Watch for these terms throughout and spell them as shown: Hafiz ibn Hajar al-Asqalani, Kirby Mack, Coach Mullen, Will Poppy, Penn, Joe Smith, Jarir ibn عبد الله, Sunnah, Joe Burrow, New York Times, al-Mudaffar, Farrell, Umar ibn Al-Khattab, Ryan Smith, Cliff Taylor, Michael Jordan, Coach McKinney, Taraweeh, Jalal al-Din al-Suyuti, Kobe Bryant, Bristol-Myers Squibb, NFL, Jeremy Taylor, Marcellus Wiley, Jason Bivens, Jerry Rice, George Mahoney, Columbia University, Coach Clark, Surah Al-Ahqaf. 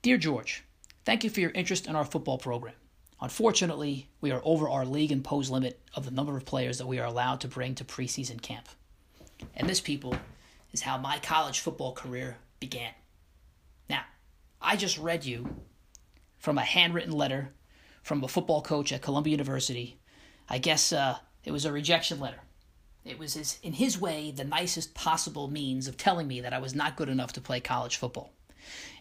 Dear George, thank you for your interest in our football program. Unfortunately, we are over our league-imposed limit of the number of players that we are allowed to bring to preseason camp. And this, people, is how my college football career began. Now, I just read you from a handwritten letter from a football coach at Columbia University. I guess it was a rejection letter. It was, in his way, the nicest possible means of telling me that I was not good enough to play college football.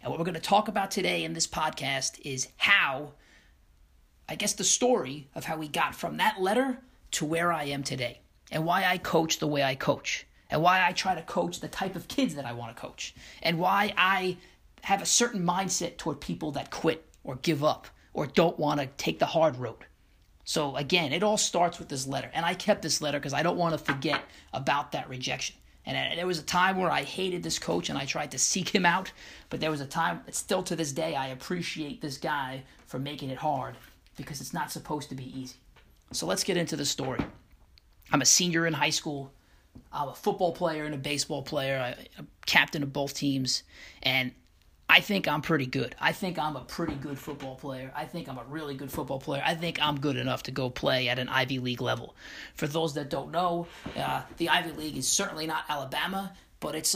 And what we're going to talk about today in this podcast is how, I guess the story of how we got from that letter to where I am today, and why I coach the way I coach, and why I try to coach the type of kids that I want to coach, and why I have a certain mindset toward people that quit or give up or don't want to take the hard road. So again, it all starts with this letter, and I kept this letter because I don't want to forget about that rejection. And there was a time where I hated this coach and I tried to seek him out, but there was a time, still to this day, I appreciate this guy for making it hard, because it's not supposed to be easy. So let's get into the story. I'm a senior in high school. I'm a football player and a baseball player. I'm captain of both teams. And I think I'm pretty good. I think I'm a pretty good football player. I think I'm a really good football player. I think I'm good enough to go play at an Ivy League level. For those that don't know, the Ivy League is certainly not Alabama, but it's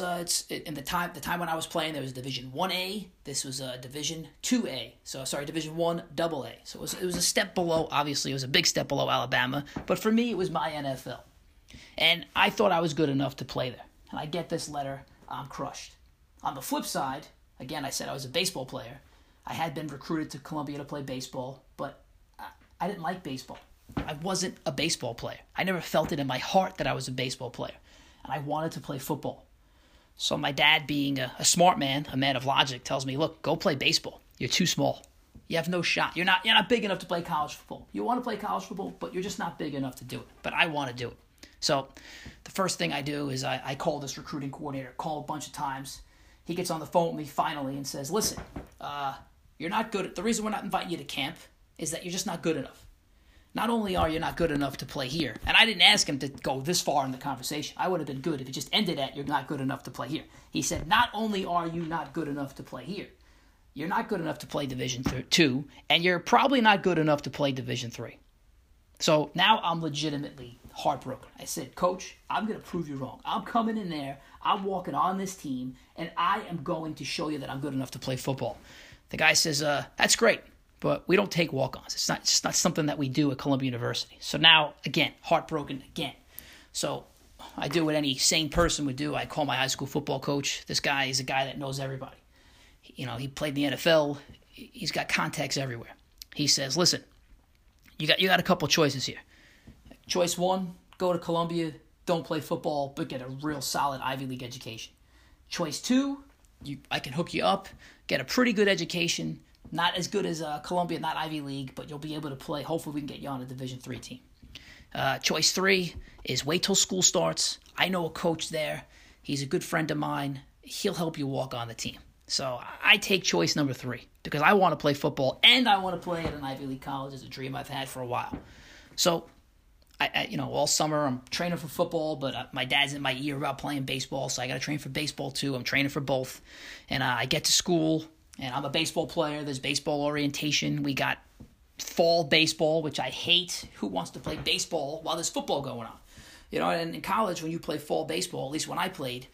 in the time when I was playing, there was Division 1A. This was Division 2A. Division 1 AA. So it was a step below. Obviously, it was a big step below Alabama. But for me, it was my NFL, and I thought I was good enough to play there. And I get this letter. I'm crushed. On the flip side, again, I said I was a baseball player. I had been recruited to Columbia to play baseball, but I didn't like baseball. I wasn't a baseball player. I never felt it in my heart that I was a baseball player, and I wanted to play football. So my dad, being a smart man, a man of logic, tells me, look, go play baseball. You're too small. You have no shot. You're not big enough to play college football. You want to play college football, but you're just not big enough to do it. But I want to do it. So the first thing I do is I call this recruiting coordinator, call a bunch of times. He gets on the phone with me finally and says, listen, you're not good. The reason we're not inviting you to camp is that you're just not good enough. Not only are you not good enough to play here, and I didn't ask him to go this far in the conversation. I would have been good if it just ended at you're not good enough to play here. He said, not only are you not good enough to play here, you're not good enough to play Division II, and you're probably not good enough to play Division III. So now I'm legitimately heartbroken. I said, Coach, I'm going to prove you wrong. I'm coming in there, I'm walking on this team, and I am going to show you that I'm good enough to play football. The guy says, that's great. But we don't take walk-ons. It's not something that we do at Columbia University. So now, again, heartbroken again. So I do what any sane person would do. I call my high school football coach. This guy is a guy that knows everybody. He played in the NFL. He's got contacts everywhere. He says, listen, you got a couple choices here. Choice one, go to Columbia, don't play football, but get a real solid Ivy League education. Choice two, I can hook you up, get a pretty good education. Not as good as Columbia, not Ivy League, but you'll be able to play. Hopefully we can get you on a Division III team. Choice three is wait till school starts. I know a coach there. He's a good friend of mine. He'll help you walk on the team. So I take choice number three because I want to play football and I want to play at an Ivy League college. It's a dream I've had for a while. So, I all summer I'm training for football, but my dad's in my ear about playing baseball, so I got to train for baseball too. I'm training for both. And I get to school. And I'm a baseball player. There's baseball orientation. We got fall baseball, which I hate. Who wants to play baseball while there's football going on? And in college, when you play fall baseball, at least when I played,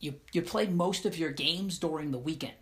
you played most of your games during the weekend,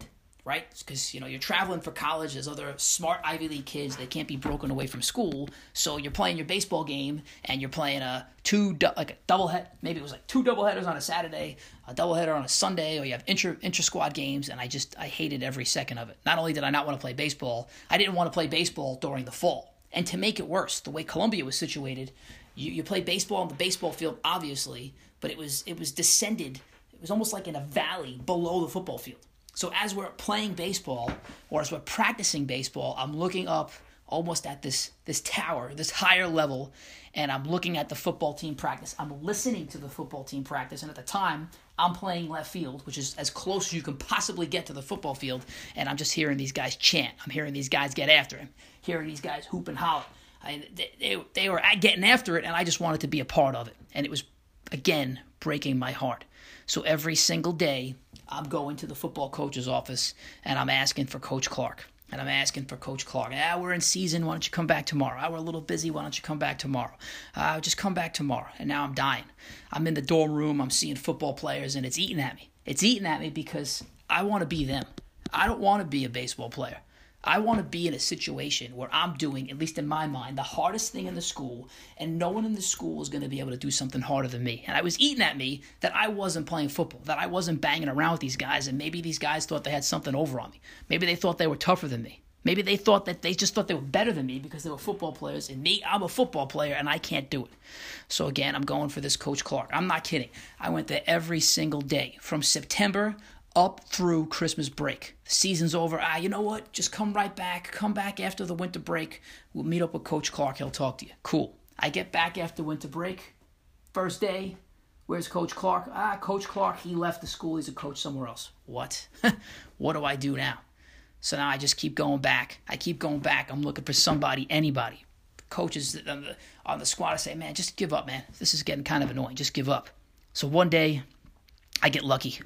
right? Because, you're traveling for college. There's other smart Ivy League kids. They can't be broken away from school. So you're playing your baseball game, and you're playing a doubleheader. Maybe it was like two doubleheaders on a Saturday, a doubleheader on a Sunday, or you have intra-squad games, and I hated every second of it. Not only did I not want to play baseball, I didn't want to play baseball during the fall. And to make it worse, the way Columbia was situated, you play baseball on the baseball field, obviously, but it was descended. It was almost like in a valley below the football field. So as we're playing baseball, or as we're practicing baseball, I'm looking up almost at this tower, this higher level, and I'm looking at the football team practice. I'm listening to the football team practice, and at the time, I'm playing left field, which is as close as you can possibly get to the football field, and I'm just hearing these guys chant. I'm hearing these guys get after him, hearing these guys hoop and holler. They were getting after it, and I just wanted to be a part of it, and it was, again, breaking my heart. So every single day, I'm going to the football coach's office and I'm asking for Coach Clark. And I'm asking for Coach Clark. We're in season. Why don't you come back tomorrow? We're a little busy. Why don't you come back tomorrow? Just come back tomorrow. And now I'm dying. I'm in the dorm room. I'm seeing football players, and it's eating at me. It's eating at me because I want to be them. I don't want to be a baseball player. I want to be in a situation where I'm doing, at least in my mind, the hardest thing in the school, and no one in the school is going to be able to do something harder than me. And I was eating at me that I wasn't playing football, that I wasn't banging around with these guys, and maybe these guys thought they had something over on me. Maybe they thought they were tougher than me. Maybe they thought that they just thought they were better than me because they were football players, and me, I'm a football player, and I can't do it. So again, I'm going for this Coach Clark. I'm not kidding. I went there every single day from September up through Christmas break. The season's over. You know what? Just come right back. Come back after the winter break. We'll meet up with Coach Clark. He'll talk to you. Cool. I get back after winter break. First day. Where's Coach Clark? Coach Clark, he left the school. He's a coach somewhere else. What? What do I do now? So now I just keep going back. I'm looking for somebody, anybody. Coaches on the squad, I say, man, just give up, man. This is getting kind of annoying. Just give up. So one day, I get lucky.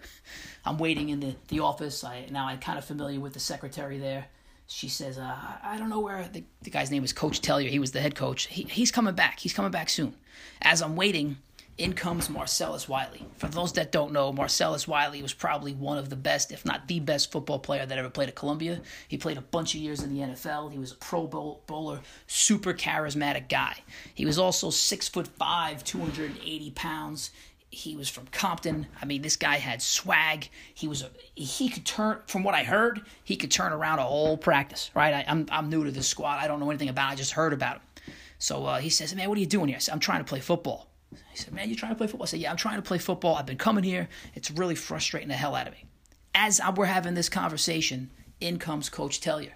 I'm waiting in the office. Now I'm kind of familiar with the secretary there. She says, I don't know where, the guy's name was Coach Tellier. He was the head coach. He's coming back. He's coming back soon. As I'm waiting, in comes Marcellus Wiley. For those that don't know, Marcellus Wiley was probably one of the best, if not the best, football player that ever played at Columbia. He played a bunch of years in the NFL. He was a Pro Bowler, super charismatic guy. He was also 6'5", 280 pounds. He was from Compton. I mean, this guy had swag. He could turn, from what I heard, he could turn around a whole practice, right? I'm new to this squad. I don't know anything about it. I just heard about him. So he says, man, what are you doing here? I said, I'm trying to play football. He said, man, you trying to play football? I said, yeah, I'm trying to play football. I've been coming here. It's really frustrating the hell out of me. As we're having this conversation, in comes Coach Tellier.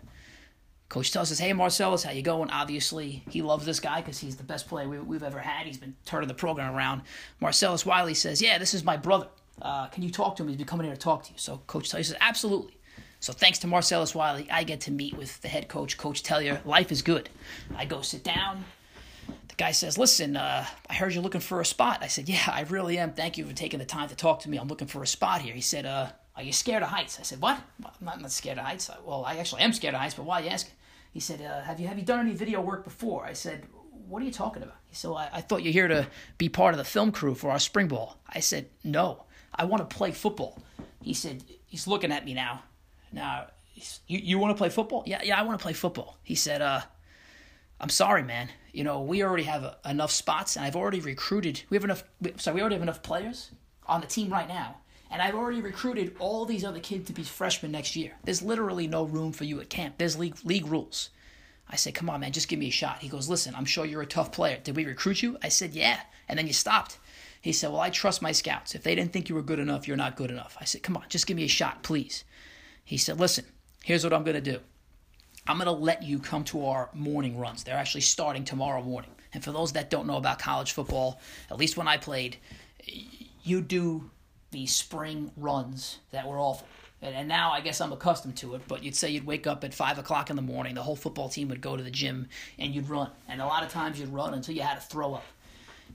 Coach Tellier says, hey, Marcellus, how you going? Obviously, he loves this guy because he's the best player we've ever had. He's been turning the program around. Marcellus Wiley says, yeah, this is my brother. Can you talk to him? He's been coming here to talk to you. So Coach Tellier says, absolutely. So thanks to Marcellus Wiley, I get to meet with the head coach, Coach Tellier. Life is good. I go sit down. The guy says, listen, I heard you're looking for a spot. I said, yeah, I really am. Thank you for taking the time to talk to me. I'm looking for a spot here. He said, are you scared of heights? I said, what? I'm not scared of heights. Well, I actually am scared of heights, but why are you asking? He said, have you done any video work before? I said, what are you talking about? He said, well, I thought you're here to be part of the film crew for our spring ball. I said, no, I want to play football. He said, he's looking at me now. Now, you want to play football? Yeah, I want to play football. He said, I'm sorry, man. You know, we already have enough spots, and I've already recruited. We already have enough players on the team right now. And I've already recruited all these other kids to be freshmen next year. There's literally no room for you at camp. There's league rules. I said, come on, man, just give me a shot. He goes, listen, I'm sure you're a tough player. Did we recruit you? I said, yeah. And then you stopped. He said, well, I trust my scouts. If they didn't think you were good enough, you're not good enough. I said, come on, just give me a shot, please. He said, listen, here's what I'm going to do. I'm going to let you come to our morning runs. They're actually starting tomorrow morning. And for those that don't know about college football, at least when I played, you do the spring runs that were awful. And now I guess I'm accustomed to it, but you'd say you'd wake up at 5 o'clock in the morning, the whole football team would go to the gym, and you'd run. And a lot of times you'd run until you had to throw up.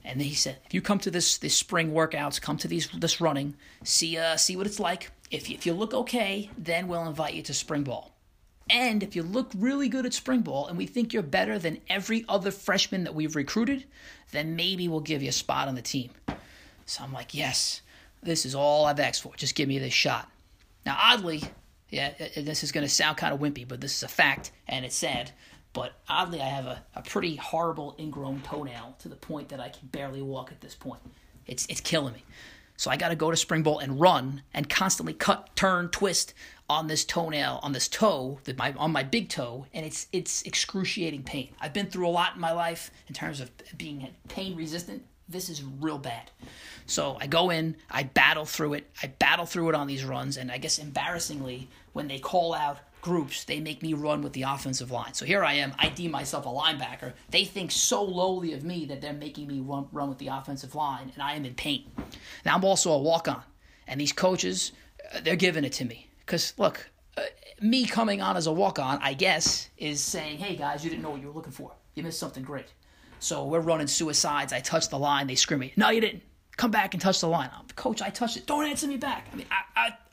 And then he said, if you come to this spring workouts, come to this running, see what it's like. If you look okay, then we'll invite you to spring ball. And if you look really good at spring ball and we think you're better than every other freshman that we've recruited, then maybe we'll give you a spot on the team. So I'm like, yes. This is all I've asked for. Just give me this shot. Now, oddly, yeah, this is going to sound kind of wimpy, but this is a fact, and it's sad. But oddly, I have a pretty horrible ingrown toenail to the point that I can barely walk at this point. It's killing me. So I got to go to spring ball and run and constantly cut, turn, twist on this toenail, on this toe, on my big toe, and it's excruciating pain. I've been through a lot in my life in terms of being pain resistant. This is real bad. So I go in, I battle through it. I battle through it on these runs, and I guess embarrassingly, when they call out groups, they make me run with the offensive line. So here I am. I deem myself a linebacker. They think so lowly of me that they're making me run with the offensive line, and I am in pain. Now, I'm also a walk-on, and these coaches, they're giving it to me. Because, look, me coming on as a walk-on, I guess, is saying, hey, guys, you didn't know what you were looking for. You missed something great. So we're running suicides. I touch the line. They scream at me. No, you didn't. come back and touch the line. Coach, I touched it. Don't answer me back. I mean,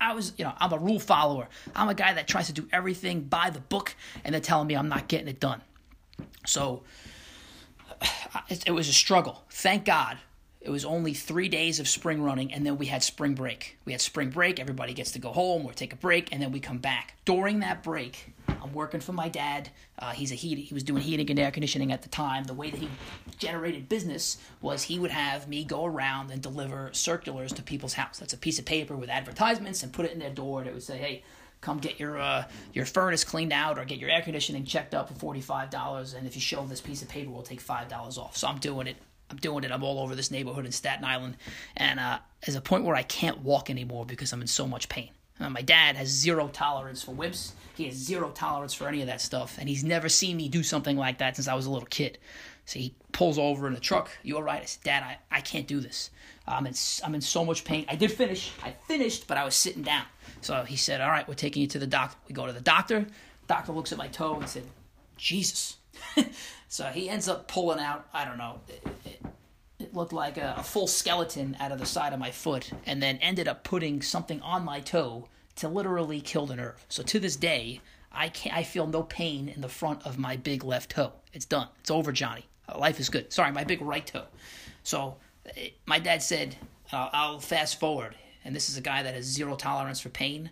I was, you know, I'm a rule follower. I'm a guy that tries to do everything by the book, and they're telling me I'm not getting it done. So it was a struggle. Thank God it was only 3 days of spring running, and then we had spring break. We had spring break. Everybody gets to go home or take a break, and then we come back. During that break, I'm working for my dad. He was doing heating and air conditioning at the time. The way that he generated business was he would have me go around and deliver circulars to people's house. That's a piece of paper with advertisements and put it in their door. And it would say, hey, come get your furnace cleaned out or get your air conditioning checked up for $45. And if you show this piece of paper, we'll take $5 off. So I'm doing it. I'm all over this neighborhood in Staten Island. And there's a point where I can't walk anymore because I'm in so much pain. My dad has zero tolerance for whips. He has zero tolerance for any of that stuff. And he's never seen me do something like that since I was a little kid. So he pulls over in the truck. You all right? I said, Dad, I can't do this. I'm in so much pain. I did finish. I finished, but I was sitting down. So he said, all right, we're taking you to the doctor. We go to the doctor. Doctor looks at my toe and said, Jesus. So he ends up pulling out, I don't know, it looked like a full skeleton out of the side of my foot, and then ended up putting something on my toe to literally kill the nerve. So to this day, I feel no pain in the front of my big left toe. It's done. It's over, Johnny. Life is good. Sorry, my big right toe. So my dad said, I'll fast forward. And this is a guy that has zero tolerance for pain,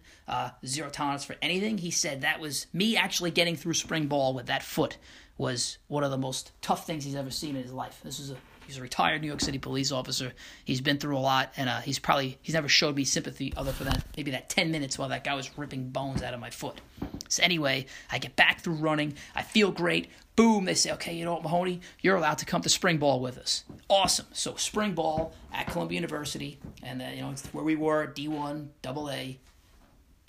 zero tolerance for anything. He said that was me actually getting through spring ball with that foot was one of the most tough things he's ever seen in his life. He's a retired New York City police officer. He's been through a lot, and he's never showed me sympathy other than that, maybe that 10 minutes while that guy was ripping bones out of my foot. So anyway, I get back through running. I feel great. Boom. They say, okay, you know what, Mahoney, you're allowed to come to spring ball with us. Awesome. So spring ball at Columbia University, and then, you know, it's where we were, D1, AA.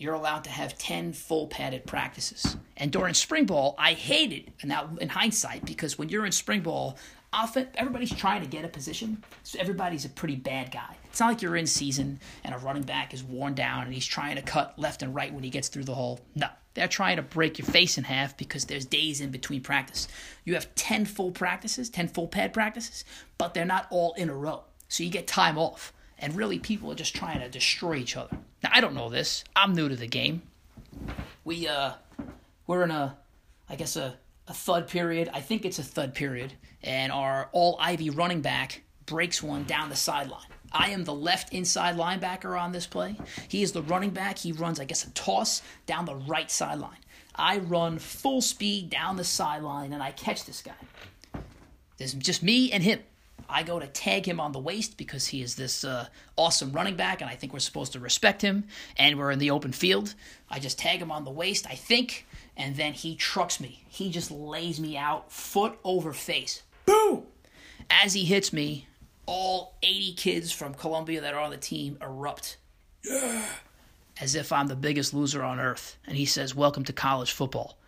You're allowed to have 10 full padded practices. And during spring ball, I hate it. And now in hindsight, because when you're in spring ball, often everybody's trying to get a position, so everybody's a pretty bad guy. It's not like you're in season and a running back is worn down and he's trying to cut left and right when he gets through the hole. No, they're trying to break your face in half because there's days in between practice. You have 10 full practices, 10 full pad practices, but they're not all in a row. So you get time off, and really people are just trying to destroy each other. Now, I don't know this. I'm new to the game. We're in a thud period. I think it's a thud period. And our all-Ivy running back breaks one down the sideline. I am the left inside linebacker on this play. He is the running back. He runs, I guess, a toss down the right sideline. I run full speed down the sideline, and I catch this guy. There's just me and him. I go to tag him on the waist because he is this awesome running back, and I think we're supposed to respect him, and we're in the open field. I just tag him on the waist, I think, and then he trucks me. He just lays me out foot over face. Boom! As he hits me, all 80 kids from Columbia that are on the team erupt. Yeah! As if I'm the biggest loser on earth. And he says, welcome to college football.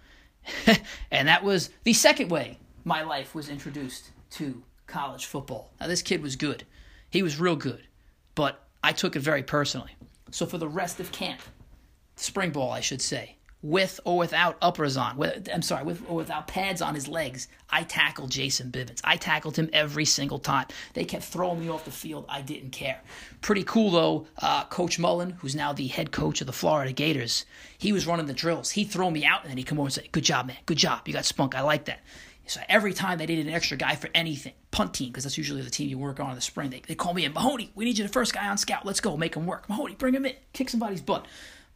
And that was the second way my life was introduced to college football. Now, this kid was good. He was real good. But I took it very personally. So for the rest of camp, spring ball, I should say, with or without uppers on, with or without pads on his legs, I tackled Jason Bivens. I tackled him every single time. They kept throwing me off the field. I didn't care. Pretty cool, though, Coach Mullen, who's now the head coach of the Florida Gators, he was running the drills. He'd throw me out, and then he'd come over and say, good job, man. Good job. You got spunk. I like that. So every time they needed an extra guy for anything, punt team, because that's usually the team you work on in the spring, they call me in, Mahoney, we need you the first guy on scout. Let's go. Make him work. Mahoney, bring him in. Kick somebody's butt.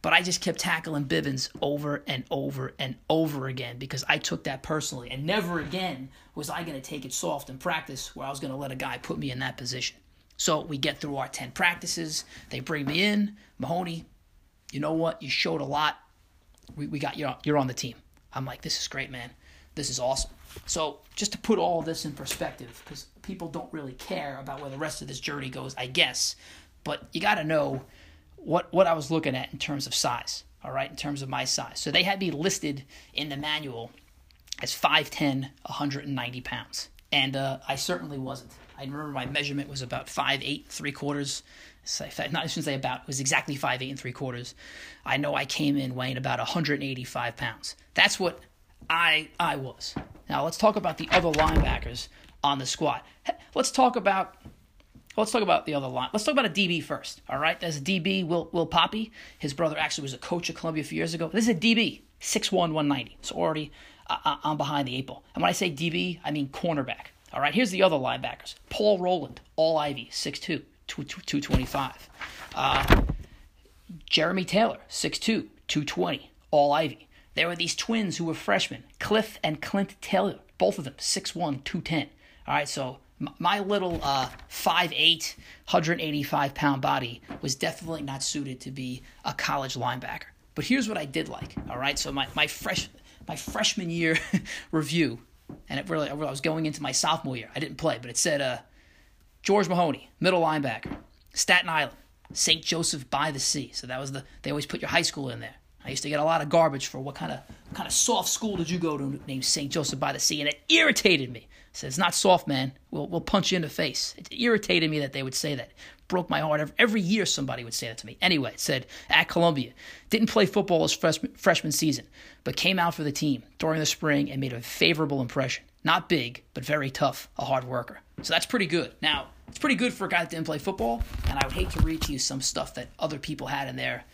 But I just kept tackling Bivens over and over and over again because I took that personally. And never again was I going to take it soft in practice where I was going to let a guy put me in that position. So we get through our 10 practices. They bring me in. Mahoney, you know what? You showed a lot. We got you. You're on the team. I'm like, this is great, man. This is awesome. So just to put all this in perspective, because people don't really care about where the rest of this journey goes, I guess. But you got to know what I was looking at in terms of size, all right, in terms of my size. So they had me listed in the manual as 5'10", 190 pounds. And I certainly wasn't. I remember my measurement was about 5'8", 3/4. So not even say about, it was exactly 5'8", and 3/4. I know I came in weighing about 185 pounds. That's what I was. Now let's talk about the other linebackers on the squad. Let's talk about Let's talk about the other line. Let's talk about a DB first, all right? There's a DB, Will Poppy. His brother actually was a coach at Columbia a few years ago. This is a DB, 6'1", 190. So already I'm behind the eight ball. And when I say DB, I mean cornerback, all right? Here's the other linebackers. Paul Rowland, all Ivy, 6'2", 225. Jeremy Taylor, 6'2", 220, all Ivy. There were these twins who were freshmen, Cliff and Clint Taylor, both of them, 6'1", 210. All right, so my little 5'8", 185-pound body was definitely not suited to be a college linebacker. But here's what I did like, all right? So my freshman year review, and it really, I was going into my sophomore year. I didn't play, but it said George Mahoney, middle linebacker, Staten Island, Saint Joseph by the Sea. So that was they always put your high school in there. I used to get a lot of garbage for what kind of soft school did you go to named Saint Joseph by the Sea, and it irritated me. Said, it's not soft, man. We'll punch you in the face. It irritated me that they would say that. It broke my heart. Every year somebody would say that to me. Anyway, it said, at Columbia, didn't play football his freshman season, but came out for the team during the spring and made a favorable impression. Not big, but very tough, a hard worker. So that's pretty good. Now, it's pretty good for a guy that didn't play football, and I would hate to read to you some stuff that other people had in their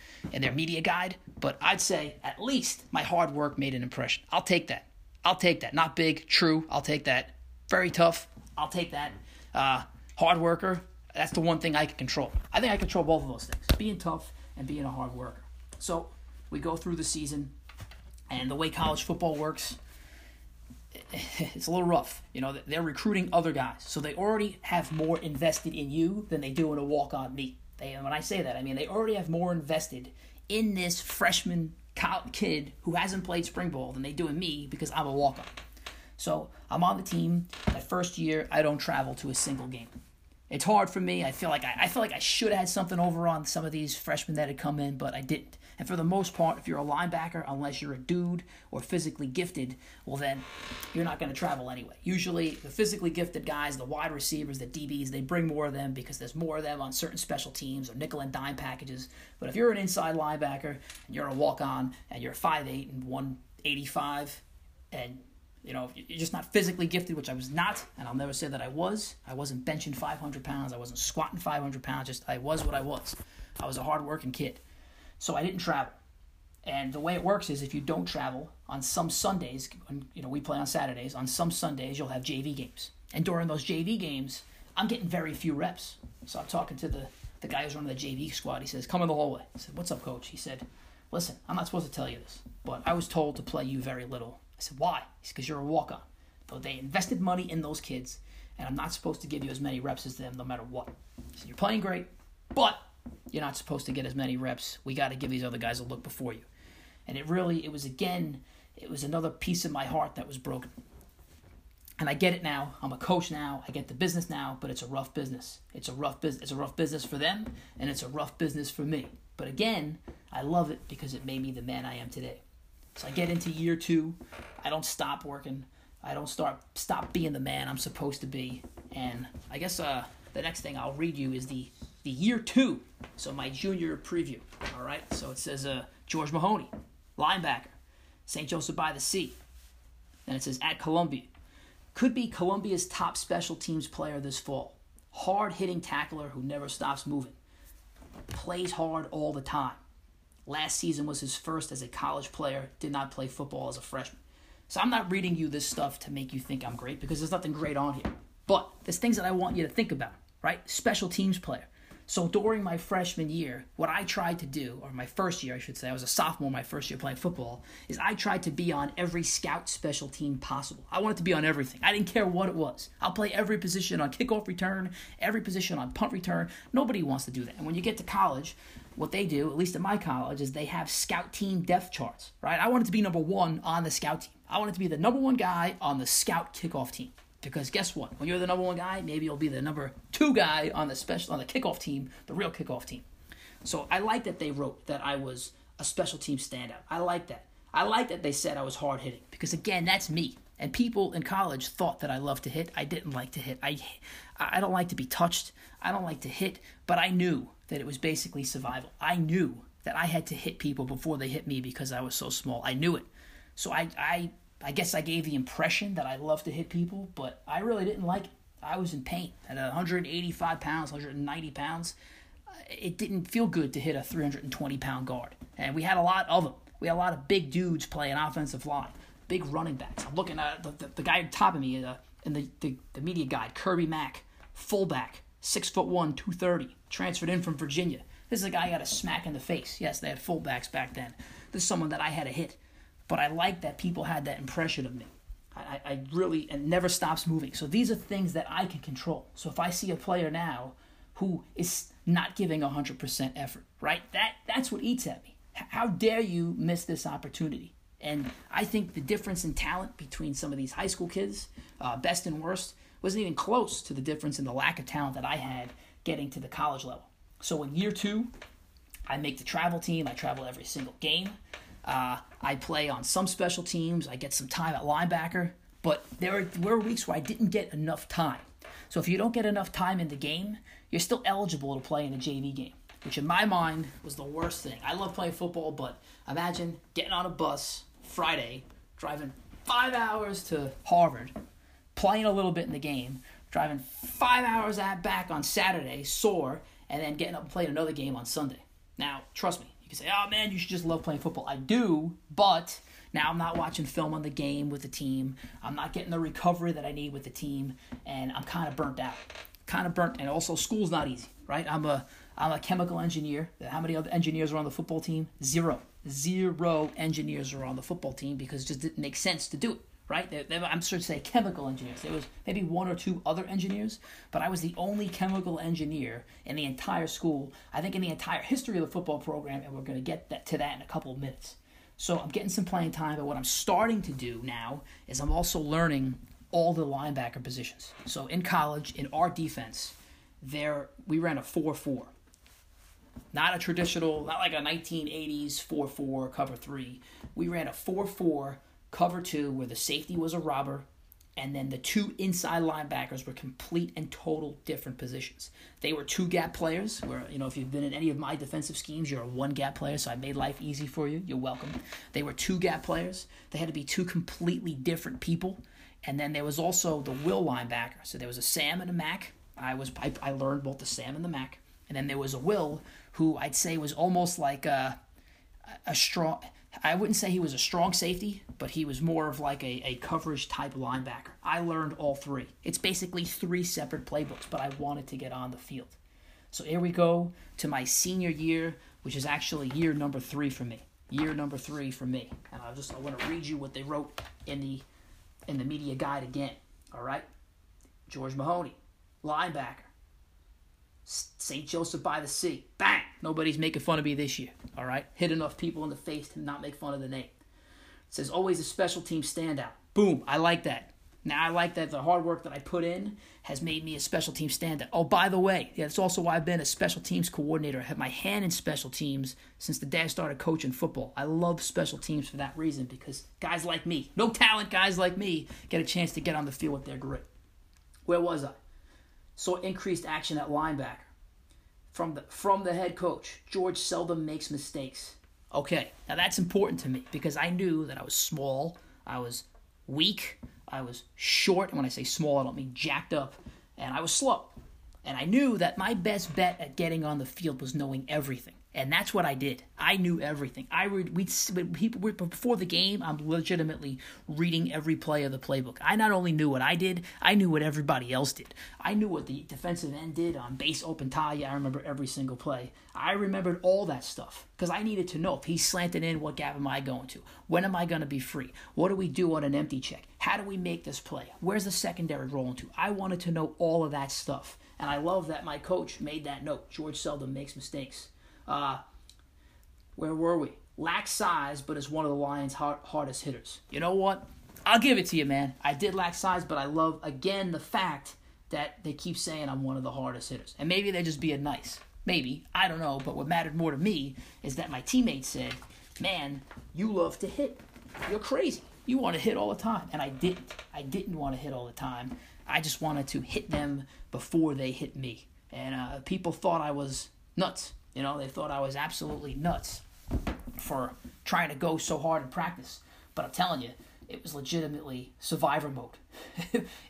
media guide, but I'd say at least my hard work made an impression. I'll take that. Not big, true, I'll take that. Very tough. I'll take that. Hard worker. That's the one thing I can control. I think I control both of those things, being tough and being a hard worker. So we go through the season, and the way college football works, it's a little rough. You know, they're recruiting other guys. So they already have more invested in you than they do in a walk-on meet. And when I say that, I mean they already have more invested in this freshman kid who hasn't played spring ball than they do in me because I'm a walk-on. So I'm on the team. That first year, I don't travel to a single game. It's hard for me. I feel like I should have had something over on some of these freshmen that had come in, but I didn't. And for the most part, if you're a linebacker, unless you're a dude or physically gifted, well then you're not going to travel anyway. Usually the physically gifted guys, the wide receivers, the DBs, they bring more of them because there's more of them on certain special teams or nickel and dime packages. But if you're an inside linebacker and you're a walk-on and you're 5'8" and 185 and you know, you're just not physically gifted, which I was not, and I'll never say that I was. I wasn't benching 500 pounds. I wasn't squatting 500 pounds. Just I was what I was. I was a hard-working kid. So I didn't travel. And the way it works is if you don't travel, on some Sundays, you know, we play on Saturdays, on some Sundays you'll have JV games. And during those JV games, I'm getting very few reps. So I'm talking to the guy who's running the JV squad. He says, come in the hallway. I said, what's up, coach? He said, listen, I'm not supposed to tell you this, but I was told to play you very little. I said, why? He said, because you're a walk-on. So they invested money in those kids, and I'm not supposed to give you as many reps as them no matter what. He said, you're playing great, but you're not supposed to get as many reps. We got to give these other guys a look before you. And it was another piece of my heart that was broken. And I get it now. I'm a coach now. I get the business now, but it's a rough business. It's a rough business for them, and it's a rough business for me. But again, I love it because it made me the man I am today. So I get into year two. I don't stop working. I don't stop being the man I'm supposed to be. And I guess the next thing I'll read you is the year two. So my junior preview. All right. So it says George Mahoney, linebacker, St. Joseph by the Sea. Then it says at Columbia. Could be Columbia's top special teams player this fall. Hard-hitting tackler who never stops moving. Plays hard all the time. Last season was his first as a college player, did not play football as a freshman. So I'm not reading you this stuff to make you think I'm great because there's nothing great on here. But there's things that I want you to think about, right? Special teams player. So during my freshman year, what I tried to do, or my first year, I should say, I was a sophomore my first year playing football, is I tried to be on every scout special team possible. I wanted to be on everything. I didn't care what it was. I'll play every position on kickoff return, every position on punt return. Nobody wants to do that. And when you get to college, what they do, at least at my college, is they have scout team depth charts, right? I wanted to be number one on the scout team. I wanted to be the number one guy on the scout kickoff team. Because guess what? When you're the number one guy, maybe you'll be the number two guy on the special on the kickoff team, the real kickoff team. So I like that they wrote that I was a special team standout. I like that. I like that they said I was hard hitting because again, that's me. And people in college thought that I loved to hit. I didn't like to hit. I don't like to be touched. I don't like to hit. But I knew that it was basically survival. I knew that I had to hit people before they hit me because I was so small. I knew it. So I guess I gave the impression that I love to hit people, but I really didn't like it. I was in pain at 185 pounds, 190 pounds. It didn't feel good to hit a 320-pound guard. And we had a lot of them. We had a lot of big dudes playing offensive line, big running backs. I'm looking at the guy at the top of me in the media guide, Kirby Mack, fullback, 6'1", 230, transferred in from Virginia. This is a guy I got a smack in the face. Yes, they had fullbacks back then. This is someone that I had to hit. But I like that people had that impression of me. I really, and never stops moving. So these are things that I can control. So if I see a player now who is not giving 100% effort, right? That's what eats at me. How dare you miss this opportunity? And I think the difference in talent between some of these high school kids, best and worst, wasn't even close to the difference in the lack of talent that I had getting to the college level. So in year two, I make the travel team. I travel every single game. I play on some special teams. I get some time at linebacker. But there were weeks where I didn't get enough time. So if you don't get enough time in the game, you're still eligible to play in a JV game, which in my mind was the worst thing. I love playing football, but imagine getting on a bus Friday, driving 5 hours to Harvard, playing a little bit in the game, driving 5 hours back on Saturday, sore, and then getting up and playing another game on Sunday. Now, trust me. You say, oh, man, you should just love playing football. I do, but now I'm not watching film on the game with the team. I'm not getting the recovery that I need with the team, and I'm kind of burnt out. And also school's not easy, right? I'm a chemical engineer. How many other engineers are on the football team? Zero. Zero engineers are on the football team because it just didn't make sense to do it, right? I'm sure to say chemical engineers. There was maybe one or two other engineers, but I was the only chemical engineer in the entire school, I think in the entire history of the football program, and we're going to get to that in a couple of minutes. So I'm getting some playing time, but what I'm starting to do now is I'm also learning all the linebacker positions. So in college, in our defense, we ran a 4-4. Not a traditional, not like a 1980s 4-4 cover 3. We ran a 4-4 cover 2 where the safety was a robber, and then the two inside linebackers were complete and total different positions. They were two-gap players where, if you've been in any of my defensive schemes, you're a one-gap player, so I made life easy for you. You're welcome. They were two-gap players. They had to be two completely different people. And then there was also the Will linebacker. So there was a Sam and a Mac. I learned both the Sam and the Mac. And then there was a Will who I'd say was almost like a strong – I wouldn't say he was a strong safety, but he was more of like a coverage-type linebacker. I learned all three. It's basically three separate playbooks, but I wanted to get on the field. So here we go to my senior year, which is actually year number three for me. And I want to read you what they wrote in the – in the media guide again, all right? George Mahoney, linebacker, Saint Joseph by the Sea, bang! Nobody's making fun of me this year, all right? Hit enough people in the face to not make fun of the name. It says, always a special team standout. Boom, I like that. Now I like that the hard work that I put in has made me a special team standout. Oh, by the way, yeah, that's also why I've been a special teams coordinator. I had my hand in special teams since the day I started coaching football. I love special teams for that reason because guys like me, no talent guys like me, get a chance to get on the field with their grit. Where was I? Saw increased action at linebacker. From the head coach, George seldom makes mistakes. Okay, now that's important to me because I knew that I was small, I was weak, I was short, and when I say small, I don't mean jacked up, and I was slow. And I knew that my best bet at getting on the field was knowing everything, and that's what I did. I knew everything. Before the game, I'm legitimately reading every play of the playbook. I not only knew what I did, I knew what everybody else did. I knew what the defensive end did on base open tie. Yeah, I remember every single play. I remembered all that stuff because I needed to know if he's slanted in, what gap am I going to? When am I going to be free? What do we do on an empty check? How do we make this play? Where's the secondary rolling to? I wanted to know all of that stuff. And I love that my coach made that note. George seldom makes mistakes. Where were we? Lacks size, but is one of the Lions' hardest hitters. You know what? I'll give it to you, man. I did lack size, but I love, again, the fact that they keep saying I'm one of the hardest hitters. And maybe they're just being nice. Maybe. I don't know. But what mattered more to me is that my teammates said, man, you love to hit. You're crazy. You want to hit all the time. And I didn't. I didn't want to hit all the time. I just wanted to hit them before they hit me. And people thought I was nuts. They thought I was absolutely nuts for trying to go so hard in practice. But I'm telling you, it was legitimately survivor mode.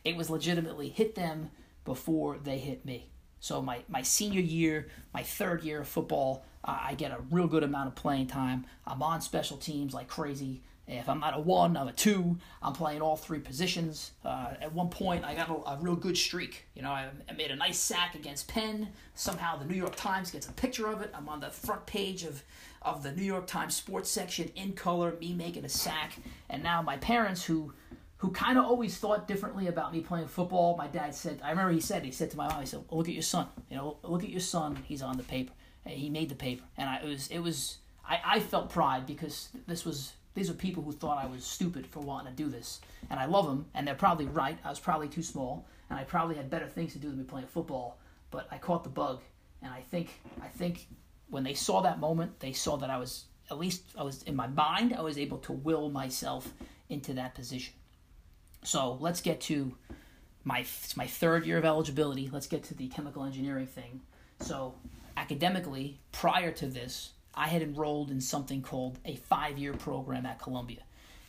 It was legitimately hit them before they hit me. So my senior year, my third year of football, I get a real good amount of playing time. I'm on special teams like crazy. If I'm not a one, I'm a two. I'm playing all three positions. At one point, I got a real good streak. You know, I made a nice sack against Penn. Somehow the New York Times gets a picture of it. I'm on the front page of the New York Times sports section in color, me making a sack. And now my parents, who kind of always thought differently about me playing football, my dad said, I remember he said to my mom, he said, look at your son. You know, look at your son. He's on the paper. He made the paper. And I felt pride because these were people who thought I was stupid for wanting to do this. And I love them, and they're probably right. I was probably too small, and I probably had better things to do than be playing football. But I caught the bug, and I think when they saw that moment, they saw that I was in my mind, I was able to will myself into that position. So let's get to my third year of eligibility. Let's get to the chemical engineering thing. So academically, prior to this, I had enrolled in something called a 5-year program at Columbia.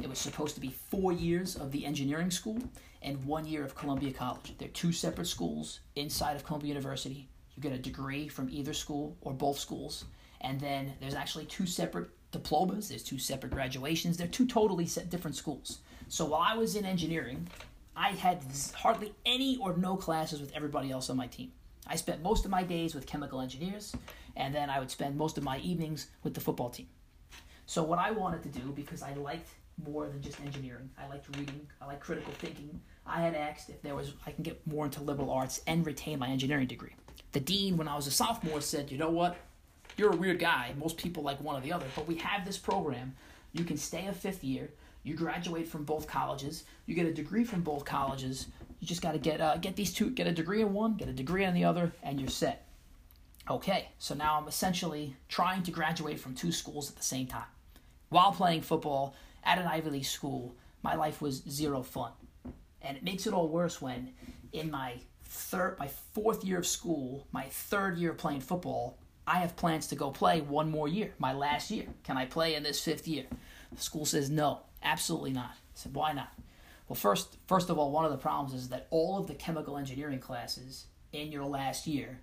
It was supposed to be 4 years of the engineering school and 1 year of Columbia College. They're two separate schools inside of Columbia University. You get a degree from either school or both schools. And then there's actually two separate diplomas. There's two separate graduations. They're two totally different schools. So while I was in engineering, I had hardly any or no classes with everybody else on my team. I spent most of my days with chemical engineers, and then I would spend most of my evenings with the football team. So what I wanted to do, because I liked more than just engineering, I liked reading, I liked critical thinking, I had asked if I can get more into liberal arts and retain my engineering degree. The dean, when I was a sophomore, said, you know what, you're a weird guy, most people like one or the other, but we have this program, you can stay a fifth year, you graduate from both colleges, you get a degree from both colleges. You just got to get these two, get a degree in one, get a degree in the other, and you're set. Okay, so now I'm essentially trying to graduate from two schools at the same time. While playing football at an Ivy League school, my life was zero fun. And it makes it all worse when in my fourth year of school, my third year of playing football, I have plans to go play one more year, my last year. Can I play in this fifth year? The school says no, absolutely not. I said, why not? Well, first of all, one of the problems is that all of the chemical engineering classes in your last year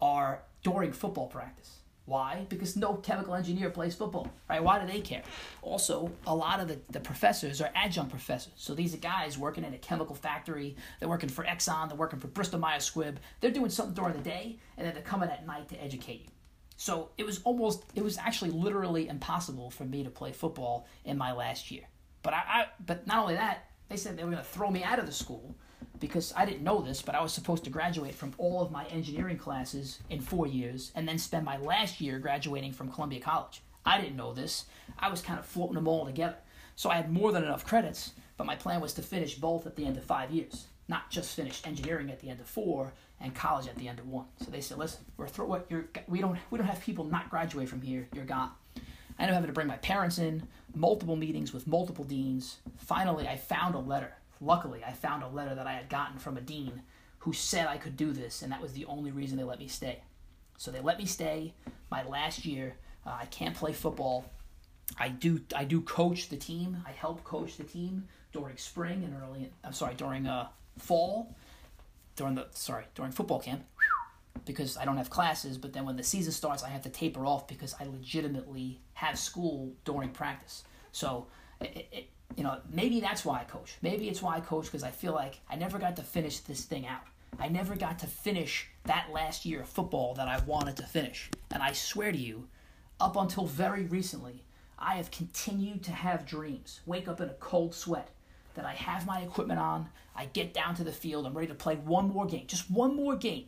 are during football practice. Why? Because no chemical engineer plays football, right? Why do they care? Also, a lot of the professors are adjunct professors. So these are guys working in a chemical factory. They're working for Exxon. They're working for Bristol-Myers Squibb. They're doing something during the day, and then they're coming at night to educate you. So it was actually literally impossible for me to play football in my last year. But not only that, they said they were going to throw me out of the school because I didn't know this, but I was supposed to graduate from all of my engineering classes in 4 years and then spend my last year graduating from Columbia College. I didn't know this. I was kind of floating them all together. So I had more than enough credits, but my plan was to finish both at the end of 5 years, not just finish engineering at the end of 4 and college at the end of 1. So they said, listen, we don't have people not graduate from here. You're gone. I ended up having to bring my parents in, multiple meetings with multiple deans. Finally, I found a letter. Luckily, I found a letter that I had gotten from a dean who said I could do this, and that was the only reason they let me stay. So they let me stay my last year. I can't play football. I do coach the team. I help coach the team during spring and fall, during football camp, because I don't have classes, but then when the season starts, I have to taper off because I legitimately have school during practice. So, maybe that's why I coach. Maybe it's why I coach because I feel like I never got to finish this thing out. I never got to finish that last year of football that I wanted to finish. And I swear to you, up until very recently, I have continued to have dreams, wake up in a cold sweat, that I have my equipment on, I get down to the field, I'm ready to play one more game, just one more game.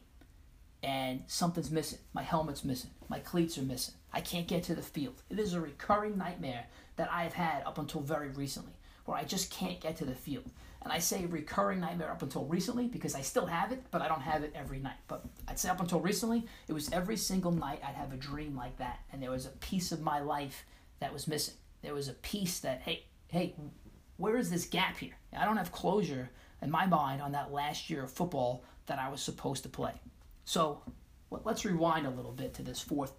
And something's missing. My helmet's missing. My cleats are missing. I can't get to the field. It is a recurring nightmare that I've had up until very recently, where I just can't get to the field. And I say recurring nightmare up until recently because I still have it, but I don't have it every night. But I'd say up until recently, it was every single night I'd have a dream like that, and there was a piece of my life that was missing. There was a piece that, hey, where is this gap here? I don't have closure in my mind on that last year of football that I was supposed to play. So let's rewind a little bit to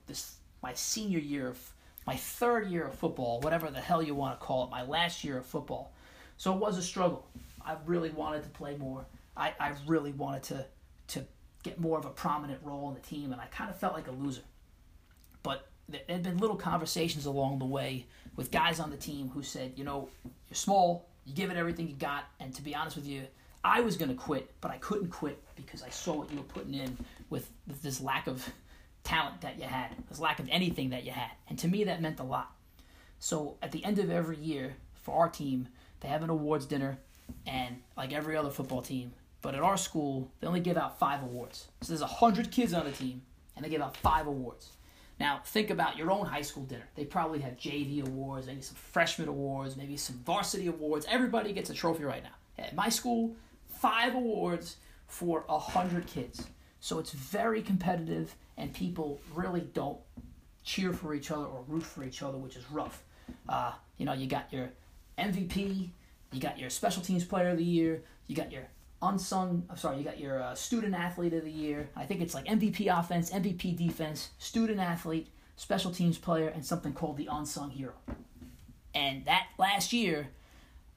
my senior year of my third year of football, whatever the hell you want to call it, my last year of football. So it was a struggle. I really wanted to play more. I really wanted to to get more of a prominent role in the team, and I kind of felt like a loser. But there had been little conversations along the way with guys on the team who said, you know, you're small, you give it everything you got, and to be honest with you, I was going to quit, but I couldn't quit because I saw what you were putting in with this lack of talent that you had, this lack of anything that you had. And to me, that meant a lot. So at the end of every year for our team, they have an awards dinner, and like every other football team, but at our school, they only give out 5 awards. So there's 100 kids on the team, and they give out 5 awards. Now, think about your own high school dinner. They probably have JV awards, maybe some freshman awards, maybe some varsity awards. Everybody gets a trophy right now. At my school, 5 awards for 100 kids. So it's very competitive, and people really don't cheer for each other or root for each other, which is rough. You know, you got your MVP, you got your special teams player of the year, you got your student athlete of the year. I think it's like MVP offense, MVP defense, student athlete, special teams player, and something called the unsung hero. And that last year,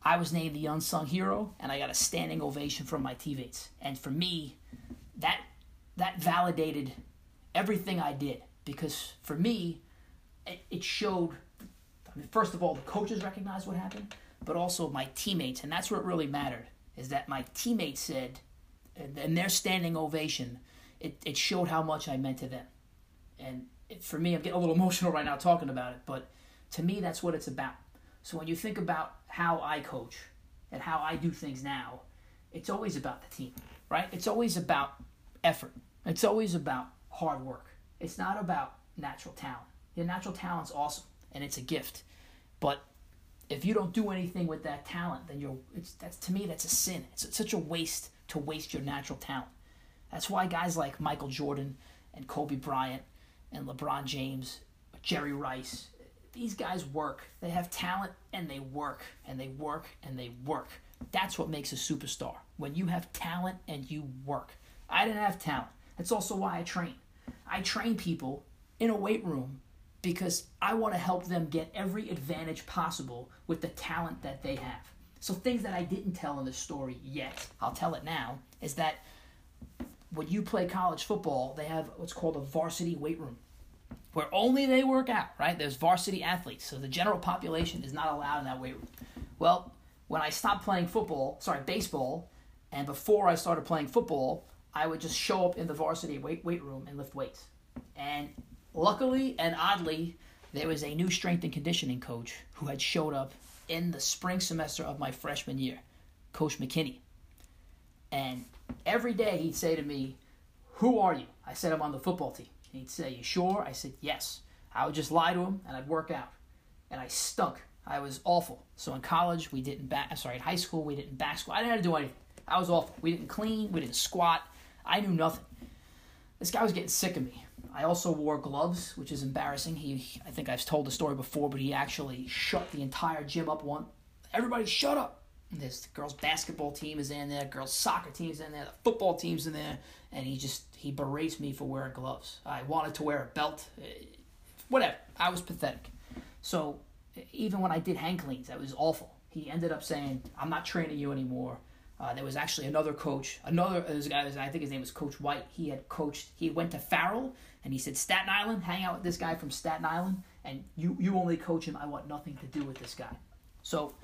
I was named the unsung hero, and I got a standing ovation from my teammates. And for me, that validated everything I did, because for me, it showed, I mean, first of all, the coaches recognized what happened, but also my teammates, and that's where it really mattered, is that my teammates said, and their standing ovation, it showed how much I meant to them. And for me, I'm getting a little emotional right now talking about it, but to me, that's what it's about. So when you think about how I coach and how I do things now, it's always about the team, right? It's always about effort. It's always about hard work. It's not about natural talent. Your natural talent's awesome, and it's a gift. But if you don't do anything with that talent, then to me, that's a sin. It's such a waste to waste your natural talent. That's why guys like Michael Jordan and Kobe Bryant and LeBron James, Jerry Rice, these guys work. They have talent, and they work, and they work, and they work. That's what makes a superstar, when you have talent and you work. I didn't have talent. That's also why I train. I train people in a weight room because I want to help them get every advantage possible with the talent that they have. So things that I didn't tell in this story yet, I'll tell it now, is that when you play college football, they have what's called a varsity weight room where only they work out, right? There's varsity athletes, so the general population is not allowed in that weight room. Well, when I stopped playing baseball, and before I started playing football, I would just show up in the varsity weight room and lift weights. And luckily and oddly, there was a new strength and conditioning coach who had showed up in the spring semester of my freshman year, Coach McKinney. And every day he'd say to me, "Who are you?" I said, "I'm on the football team." And he'd say, "You sure?" I said, "Yes." I would just lie to him, and I'd work out. And I stunk. I was awful. So in college, in high school, we didn't back squat. I didn't have to do anything. I was awful. We didn't clean. We didn't squat. I knew nothing. This guy was getting sick of me. I also wore gloves, which is embarrassing. I think I've told the story before, but he actually shut the entire gym up. Everybody shut up. This girls' basketball team is in there, girls' soccer team is in there, the football team's in there, and he berates me for wearing gloves. I wanted to wear a belt, whatever. I was pathetic. So even when I did hand cleans, that was awful. He ended up saying, "I'm not training you anymore." There was actually another coach. There was a guy, I think his name was Coach White. He went to Farrell, and he said, "Staten Island, hang out with this guy from Staten Island, and you only coach him. I want nothing to do with this guy." So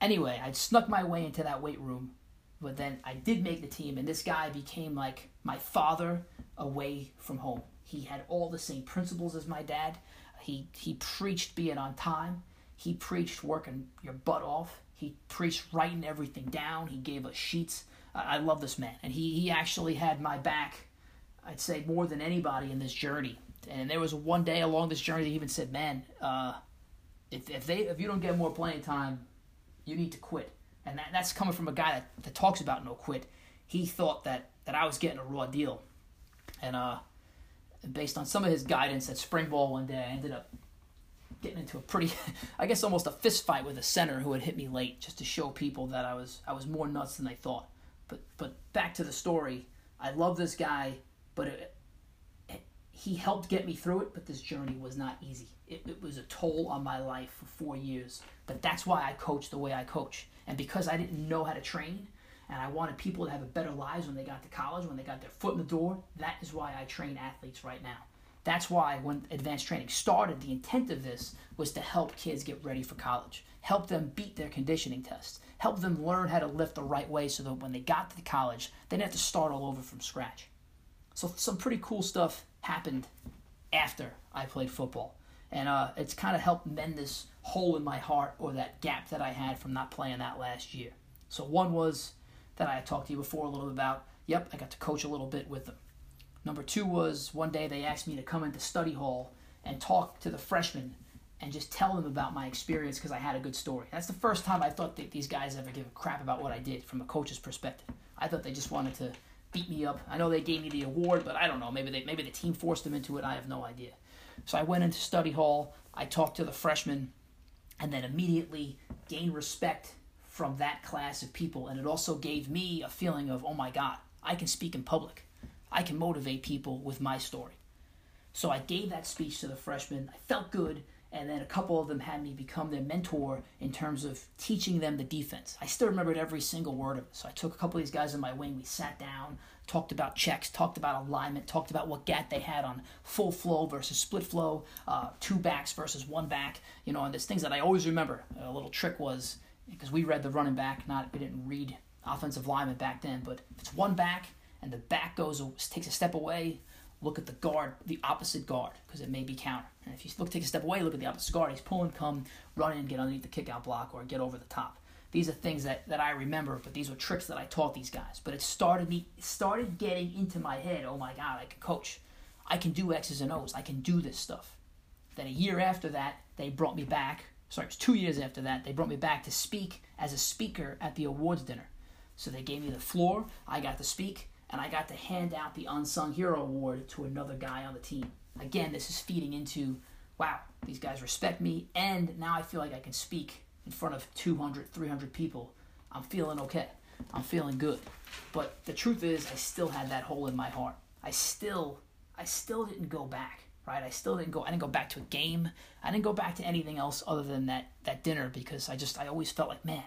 anyway, I snuck my way into that weight room, but then I did make the team, and this guy became like my father away from home. He had all the same principles as my dad. He preached being on time. He preached working your butt off. He preached writing everything down. He gave us sheets. I love this man. And he actually had my back, I'd say, more than anybody in this journey. And there was one day along this journey that he even said, "Man, if you don't get more playing time, you need to quit." And that's coming from a guy that talks about no quit. He thought that I was getting a raw deal. And based on some of his guidance at spring ball one day, I ended up getting into a pretty, I guess, almost a fist fight with a center who had hit me late, just to show people that I was more nuts than they thought. But back to the story, I love this guy, but he helped get me through it. But this journey was not easy. It was a toll on my life for 4 years. But that's why I coach the way I coach, and because I didn't know how to train, and I wanted people to have better lives when they got to college, when they got their foot in the door. That is why I train athletes right now. That's why when advanced training started, the intent of this was to help kids get ready for college, help them beat their conditioning tests, help them learn how to lift the right way so that when they got to the college, they didn't have to start all over from scratch. So some pretty cool stuff happened after I played football. And it's kind of helped mend this hole in my heart, or that gap that I had from not playing that last year. So one was that I talked to you before a little bit about. Yep, I got to coach a little bit with them. Number two was one day they asked me to come into study hall and talk to the freshmen and just tell them about my experience because I had a good story. That's the first time I thought that these guys ever give a crap about what I did from a coach's perspective. I thought they just wanted to beat me up. I know they gave me the award, but I don't know. Maybe the team forced them into it. I have no idea. So I went into study hall. I talked to the freshmen and then immediately gained respect from that class of people. And it also gave me a feeling of, oh my God, I can speak in public. I can motivate people with my story. So I gave that speech to the freshmen. I felt good. And then a couple of them had me become their mentor in terms of teaching them the defense. I still remembered every single word of it. So I took a couple of these guys in my wing. We sat down, talked about checks, talked about alignment, talked about what gap they had on full flow versus split flow, two backs versus one back. You know, and there's things that I always remember. A little trick was, because we read the running back, we didn't read offensive lineman back then, but if it's one back and the back takes a step away, look at the guard, the opposite guard, because it may be counter. And if you take a step away, look at the opposite guard. He's pulling, come, run in, get underneath the kickout block, or get over the top. These are things that I remember, but these were tricks that I taught these guys. But it started getting into my head, oh my God, I can coach. I can do X's and O's. I can do this stuff. Then a year after that, they brought me back. Sorry, it was 2 years after that, they brought me back to speak as a speaker at the awards dinner. So they gave me the floor, I got to speak, and I got to hand out the Unsung Hero Award to another guy on the team. Again, this is feeding into, wow, these guys respect me, and now I feel like I can speak in front of 200, 300 people. I'm feeling okay. I'm feeling good. But the truth is, I still had that hole in my heart. I still didn't go back, right? I didn't go back to a game. I didn't go back to anything else other than that dinner, because I always felt like, man,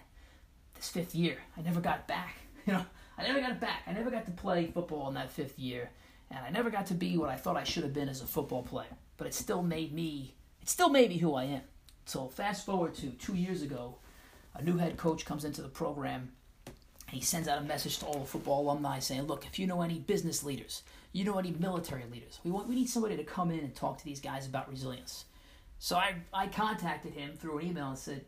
this fifth year, I never got back, you know? I never got back. I never got to play football in that fifth year, and I never got to be what I thought I should have been as a football player. But it still made me who I am. So fast forward to 2 years ago, a new head coach comes into the program, and he sends out a message to all the football alumni saying, look, if you know any business leaders, you know any military leaders, we need somebody to come in and talk to these guys about resilience. So I contacted him through an email and said,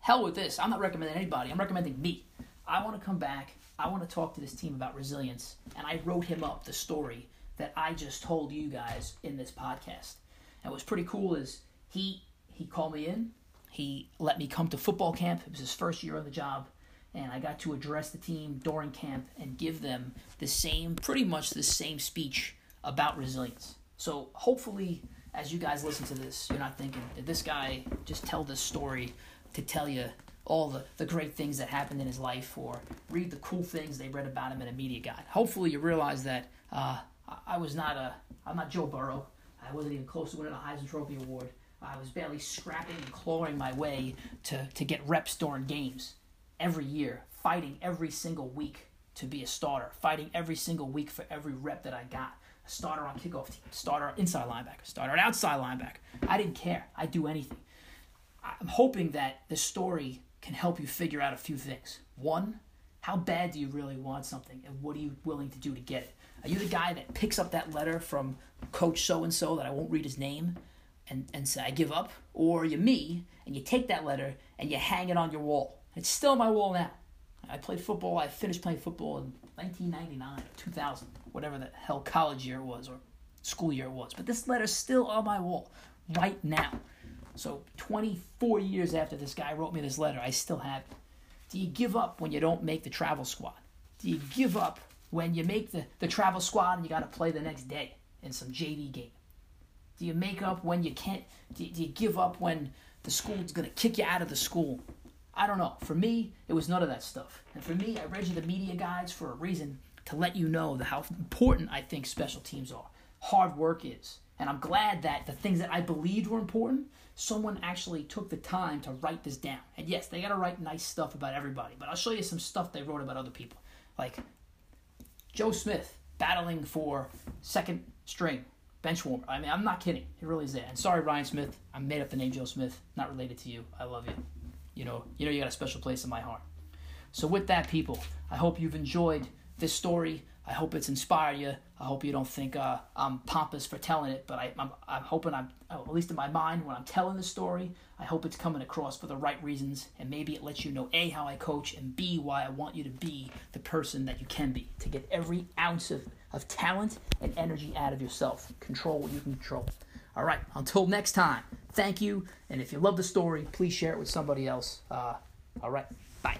hell with this. I'm not recommending anybody. I'm recommending me. I want to come back. I want to talk to this team about resilience. And I wrote him up the story that I just told you guys in this podcast. And what's pretty cool is he called me in. He let me come to football camp. It was his first year on the job. And I got to address the team during camp and give them pretty much the same speech about resilience. So hopefully, as you guys listen to this, you're not thinking, did this guy just tell this story to tell you all the great things that happened in his life, or read the cool things they read about him in a media guide. Hopefully you realize that I'm not Joe Burrow. I wasn't even close to winning a Heisman Trophy award. I was barely scrapping and clawing my way to get reps during games every year, fighting every single week to be a starter, fighting every single week for every rep that I got. A starter on kickoff team, starter inside linebacker, starter outside linebacker. I didn't care. I'd do anything. I'm hoping that this story can help you figure out a few things. One, how bad do you really want something, and what are you willing to do to get it? Are you the guy that picks up that letter from Coach so-and-so that I won't read his name and say, I give up? Or are you me, and you take that letter and you hang it on your wall? It's still on my wall now. I finished playing football in 1999 or 2000, whatever the hell college year it was or school year it was. But this letter's still on my wall right now. So 24 years after this guy wrote me this letter, I still have it. Do you give up when you don't make the travel squad? Do you give up when you make the travel squad and you got to play the next day in some JV game? Do you make up when you can't? Do you give up when the school's going to kick you out of the school? I don't know. For me, it was none of that stuff. And for me, I read you the media guides for a reason, to let you know how important I think special teams are. Hard work is. And I'm glad that the things that I believed were important, someone actually took the time to write this down. And yes, they got to write nice stuff about everybody, but I'll show you some stuff they wrote about other people. Like Joe Smith battling for second string bench warmer. I mean, I'm not kidding. It really is there. And sorry, Ryan Smith. I made up the name Joe Smith. Not related to you. I love you. You know you got a special place in my heart. So with that, people, I hope you've enjoyed this story. I hope it's inspired you. I hope you don't think I'm pompous for telling it, but I'm hoping at least in my mind, when I'm telling the story, I hope it's coming across for the right reasons, and maybe it lets you know, A, how I coach, and B, why I want you to be the person that you can be, to get every ounce of talent and energy out of yourself. Control what you can control. All right, until next time, thank you, and if you love the story, please share it with somebody else. All right, bye.